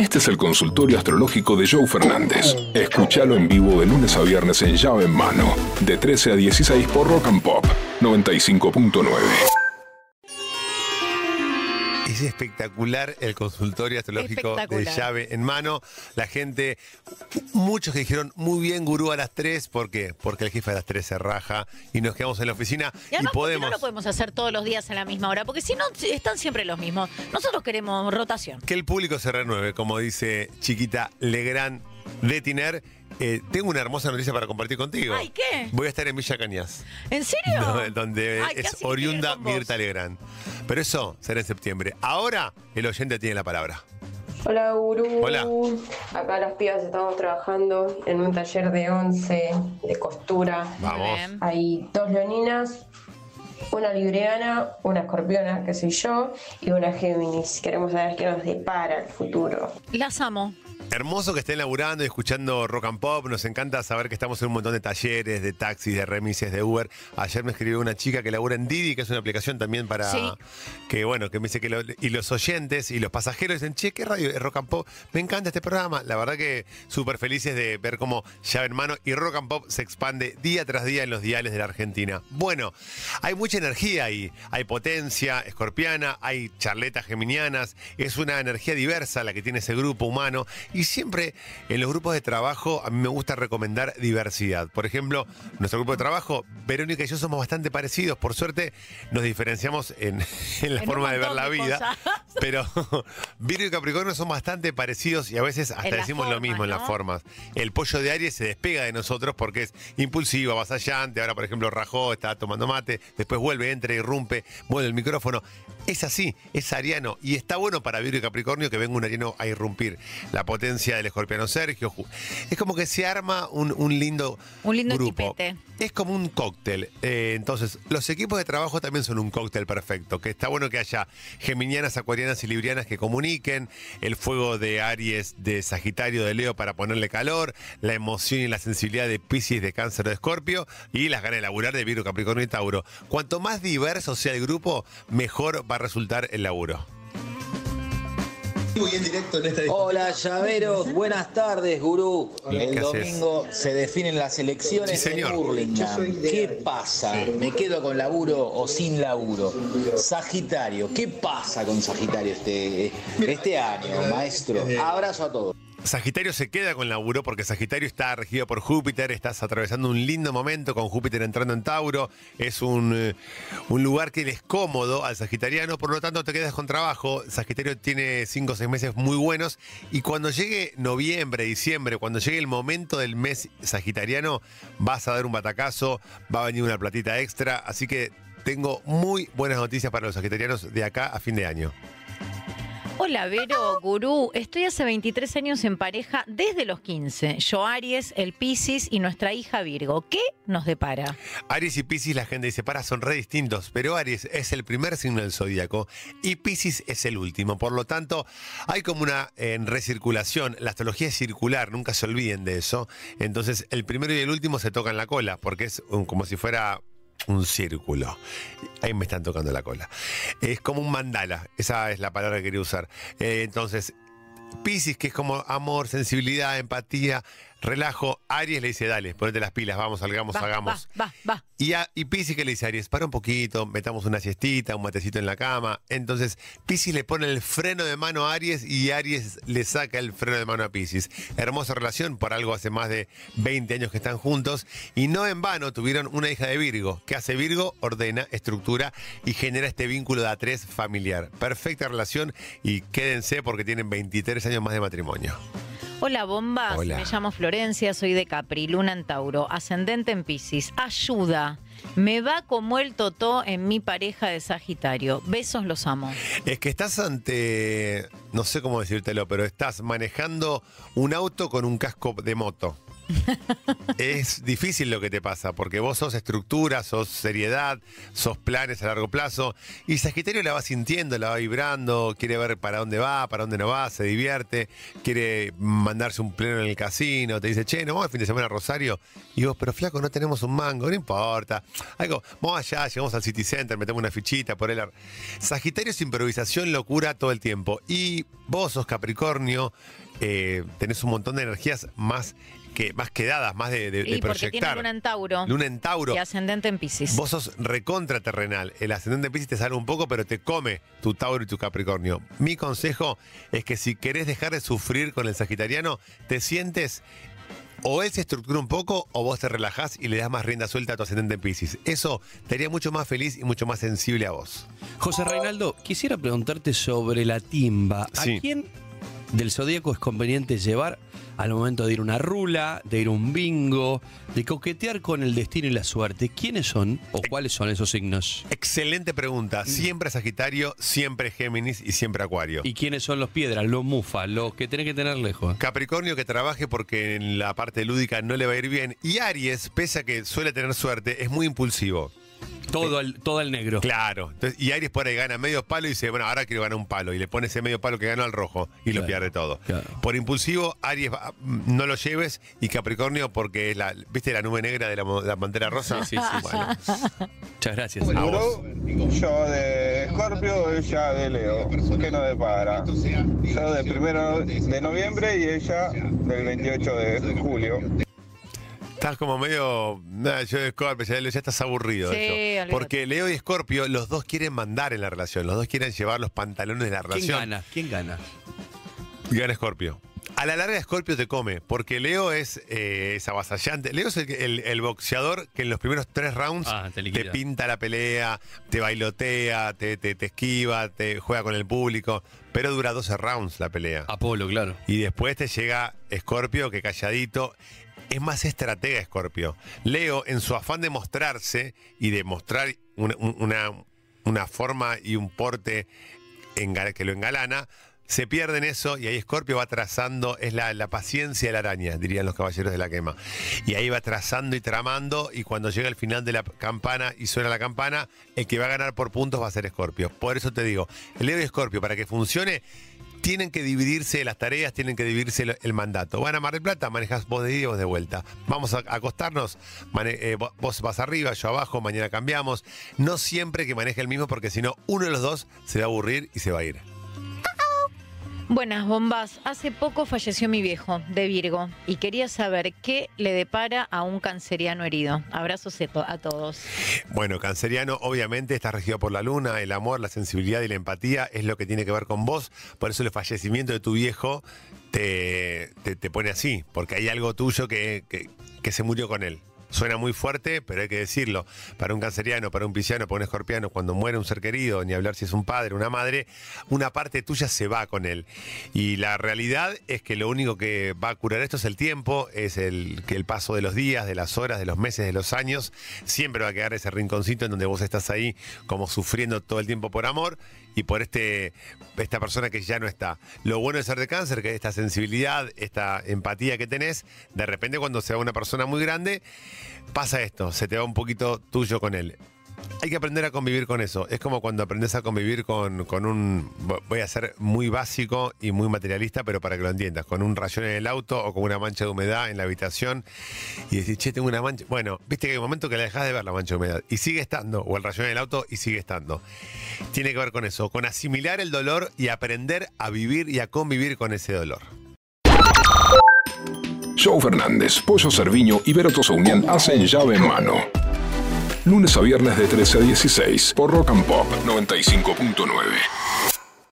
Este es el consultorio astrológico de Joe Fernández. Escúchalo en vivo de lunes a viernes en Llave en Mano, de 13 a 16 por Rock and Pop 95.9. Es espectacular el consultorio astrológico de Llave en Mano. La gente, muchos que dijeron, muy bien, gurú, a las 3. ¿Por qué? Porque el jefe a las 3 se raja y nos quedamos en la oficina. Y además, no lo podemos hacer todos los días a la misma hora, porque si no, están siempre los mismos. Nosotros queremos rotación. Que el público se renueve, como dice Chiquita Legrand de Tiner. Tengo una hermosa noticia para compartir contigo. Ay, ¿qué? Voy a estar en Villa Cañas. ¿En serio? No, donde es oriunda Mirta Legrand. Pero eso será en septiembre. Ahora el oyente tiene la palabra. Hola, gurú. Hola. Acá las pibas estamos trabajando en un taller de 11 de costura. Vamos. Hay dos leoninas, una libreana, una escorpiona, que soy yo, y una Géminis. Queremos saber qué nos depara el futuro. Las amo. Hermoso que estén laburando y escuchando Rock and Pop. Nos encanta saber que estamos en un montón de talleres, de taxis, de remises, de Uber. Ayer me escribió una chica que labura en Didi, que es una aplicación también para... Sí. Que bueno, que me dice que los oyentes y los pasajeros dicen, che, qué radio es Rock and Pop. Me encanta este programa. La verdad que súper felices de ver cómo Llave en Mano y Rock and Pop se expande día tras día en los diales de la Argentina. Bueno, hay mucha energía ahí. Hay potencia escorpiana, hay charletas geminianas. Es una energía diversa la que tiene ese grupo humano. Y siempre en los grupos de trabajo a mí me gusta recomendar diversidad. Por ejemplo, nuestro grupo de trabajo, Verónica y yo somos bastante parecidos. Por suerte nos diferenciamos en la forma de ver la vida. Pero Virgo y Capricornio son bastante parecidos y a veces hasta decimos lo mismo en las formas. El pollo de Aries se despega de nosotros porque es impulsivo, avasallante. Ahora, por ejemplo, Rajó está tomando mate. Después vuelve, entra, irrumpe, mueve el micrófono. Es así, es ariano. Y está bueno para Virgo y Capricornio que venga un ariano a irrumpir. La potencia del escorpiano Sergio. Es como que se arma un lindo grupo. Equipete. Es como un cóctel. Entonces, los equipos de trabajo también son un cóctel perfecto. Que está bueno que haya geminianas, acuarianas y librianas que comuniquen. El fuego de Aries, de Sagitario, de Leo para ponerle calor. La emoción y la sensibilidad de Piscis, de Cáncer, de Escorpio. Y las ganas de laburar de Virgo, Capricornio y Tauro. Cuanto más diverso sea el grupo, mejor va a resultar el laburo. En directo en esta... Hola, llaveros, buenas tardes, gurú. El domingo se definen las elecciones de Burlingame. ¿Qué pasa? ¿Me quedo con laburo o sin laburo? Sagitario, ¿qué pasa con Sagitario este año, maestro? Abrazo a todos. Sagitario se queda con laburo porque Sagitario está regido por Júpiter, estás atravesando un lindo momento con Júpiter entrando en Tauro, es un lugar que le es cómodo al sagitariano, por lo tanto te quedas con trabajo. Sagitario tiene 5 o 6 meses muy buenos y cuando llegue noviembre, diciembre, cuando llegue el momento del mes sagitariano, vas a dar un batacazo, va a venir una platita extra, así que tengo muy buenas noticias para los sagitarianos de acá a fin de año. Hola, Vero, gurú. Estoy hace 23 años en pareja desde los 15. Yo Aries, el Piscis y nuestra hija Virgo. ¿Qué nos depara? Aries y Piscis, la gente dice, son re distintos. Pero Aries es el primer signo del zodíaco y Piscis es el último. Por lo tanto, hay como una recirculación. La astrología es circular, nunca se olviden de eso. Entonces, el primero y el último se tocan la cola porque es como si fuera... un círculo. Ahí me están tocando la cola. Es como un mandala. Esa es la palabra que quería usar. Entonces, Piscis, que es como amor, sensibilidad, empatía, relajo. Aries le dice, dale, ponete las pilas, vamos, salgamos, hagamos. Va. Y Piscis, que le dice Aries, para un poquito, metamos una siestita, un matecito en la cama. Entonces, Piscis le pone el freno de mano a Aries y Aries le saca el freno de mano a Piscis. Hermosa relación, por algo hace más de 20 años que están juntos. Y no en vano tuvieron una hija de Virgo. ¿Qué hace Virgo? Ordena, estructura y genera este vínculo de A3 familiar. Perfecta relación y quédense porque tienen 23 años más de matrimonio. Hola, bombas. Hola. Me llamo Florencia, soy de Capri, luna en Tauro, ascendente en Piscis. Ayuda. Me va como el totó en mi pareja de Sagitario. Besos, los amo. Es que estás ante... no sé cómo decírtelo, pero estás manejando un auto con un casco de moto. Es difícil lo que te pasa, porque vos sos estructura, sos seriedad, sos planes a largo plazo, y Sagitario la va sintiendo, la va vibrando, quiere ver para dónde va, para dónde no va, se divierte, quiere mandarse un pleno en el casino, te dice, che, no vamos el fin de semana a Rosario, y vos, pero flaco, no tenemos un mango, no importa, algo, vamos allá, llegamos al City Center, metemos una fichita por él. Sagitario es improvisación, locura todo el tiempo, y vos sos Capricornio, tenés un montón de energías más quedadas, más de proyectar. Luna en Tauro. Y ascendente en Piscis. Vos sos recontra terrenal. El ascendente en Piscis te sale un poco, pero te come tu Tauro y tu Capricornio. Mi consejo es que si querés dejar de sufrir con el sagitariano, te sientes... O él se estructura un poco, o vos te relajás y le das más rienda suelta a tu ascendente en Piscis. Eso te haría mucho más feliz y mucho más sensible a vos. José Reinaldo, quisiera preguntarte sobre la timba. Sí. ¿A quién del zodíaco es conveniente llevar al momento de ir a una rula, de ir a un bingo, de coquetear con el destino y la suerte? ¿Quiénes son o cuáles son esos signos? Excelente pregunta. Siempre Sagitario, siempre Géminis y siempre Acuario. ¿Y quiénes son los piedras, los mufas, los que tenés que tener lejos? Capricornio, que trabaje porque en la parte lúdica no le va a ir bien. Y Aries, pese a que suele tener suerte, es muy impulsivo. Todo al negro. Claro. Entonces, y Aries por ahí gana medio palo y dice, bueno, ahora quiero ganar un palo. Y le pone ese medio palo que ganó al rojo y claro, lo pierde todo. Claro. Por impulsivo, Aries no lo lleves, y Capricornio porque es la, ¿viste la nube negra de la bandera rosa? Sí, sí, bueno. Muchas gracias. A vos. Yo de Escorpio, ella de Leo. ¿Qué nos depara? Yo de 1 de noviembre y ella del 28 de julio. Estás como medio... yo de Escorpio, ya estás aburrido. Sí, de hecho. Porque Leo y Escorpio, los dos quieren mandar en la relación. Los dos quieren llevar los pantalones de la relación. ¿Quién gana? ¿Quién gana? Gana Escorpio. A la larga Escorpio te come, porque Leo es avasallante. Leo es el boxeador que en los primeros 3 rounds te pinta la pelea, te bailotea, te esquiva, te juega con el público. Pero dura 12 rounds la pelea. Apolo, claro. Y después te llega Escorpio, que calladito... Es más estratega Escorpio. Leo, en su afán de mostrarse y de mostrar una forma y un porte que lo engalana, se pierde en eso, y ahí Escorpio va trazando, es la paciencia de la araña, dirían los caballeros de la quema. Y ahí va trazando y tramando, y cuando llega el final de la campana y suena la campana, el que va a ganar por puntos va a ser Escorpio. Por eso te digo, Leo y Escorpio, para que funcione, tienen que dividirse las tareas, tienen que dividirse el mandato. Van a Mar del Plata, manejas vos de ida y vos de vuelta. Vamos a acostarnos, vos vas arriba, yo abajo, mañana cambiamos. No siempre que maneje el mismo, porque si no, uno de los dos se va a aburrir y se va a ir. Buenas bombas. Hace poco falleció mi viejo, de Virgo, y quería saber qué le depara a un canceriano herido. Abrazos a todos. Bueno, canceriano, obviamente estás regido por la luna, el amor, la sensibilidad y la empatía es lo que tiene que ver con vos. Por eso el fallecimiento de tu viejo te pone así, porque hay algo tuyo que se murió con él. Suena muy fuerte, pero hay que decirlo. Para un canceriano, para un pisciano, para un escorpiano, cuando muere un ser querido, ni hablar si es un padre, una madre, una parte tuya se va con él. Y la realidad es que lo único que va a curar esto es el tiempo, es el paso de los días, de las horas, de los meses, de los años. Siempre va a quedar ese rinconcito en donde vos estás ahí como sufriendo todo el tiempo por amor y por esta persona que ya no está. Lo bueno de ser de cáncer, que es esta sensibilidad, esta empatía que tenés, de repente cuando se va una persona muy grande, pasa esto, se te va un poquito tuyo con él. Hay que aprender a convivir con eso. Es como cuando aprendes a convivir con un... Voy a ser muy básico y muy materialista, pero para que lo entiendas. Con un rayón en el auto o con una mancha de humedad en la habitación. Y decís, che, tengo una mancha... Bueno, viste que hay un momento que la dejás de ver la mancha de humedad. Y sigue estando. O el rayón en el auto y sigue estando. Tiene que ver con eso. Con asimilar el dolor y aprender a vivir y a convivir con ese dolor. Joe Fernández, Pollo Cerviño y Vero Tosa hacen Llave en Mano. Lunes a viernes de 13 a 16 por Rock and Pop 95.9.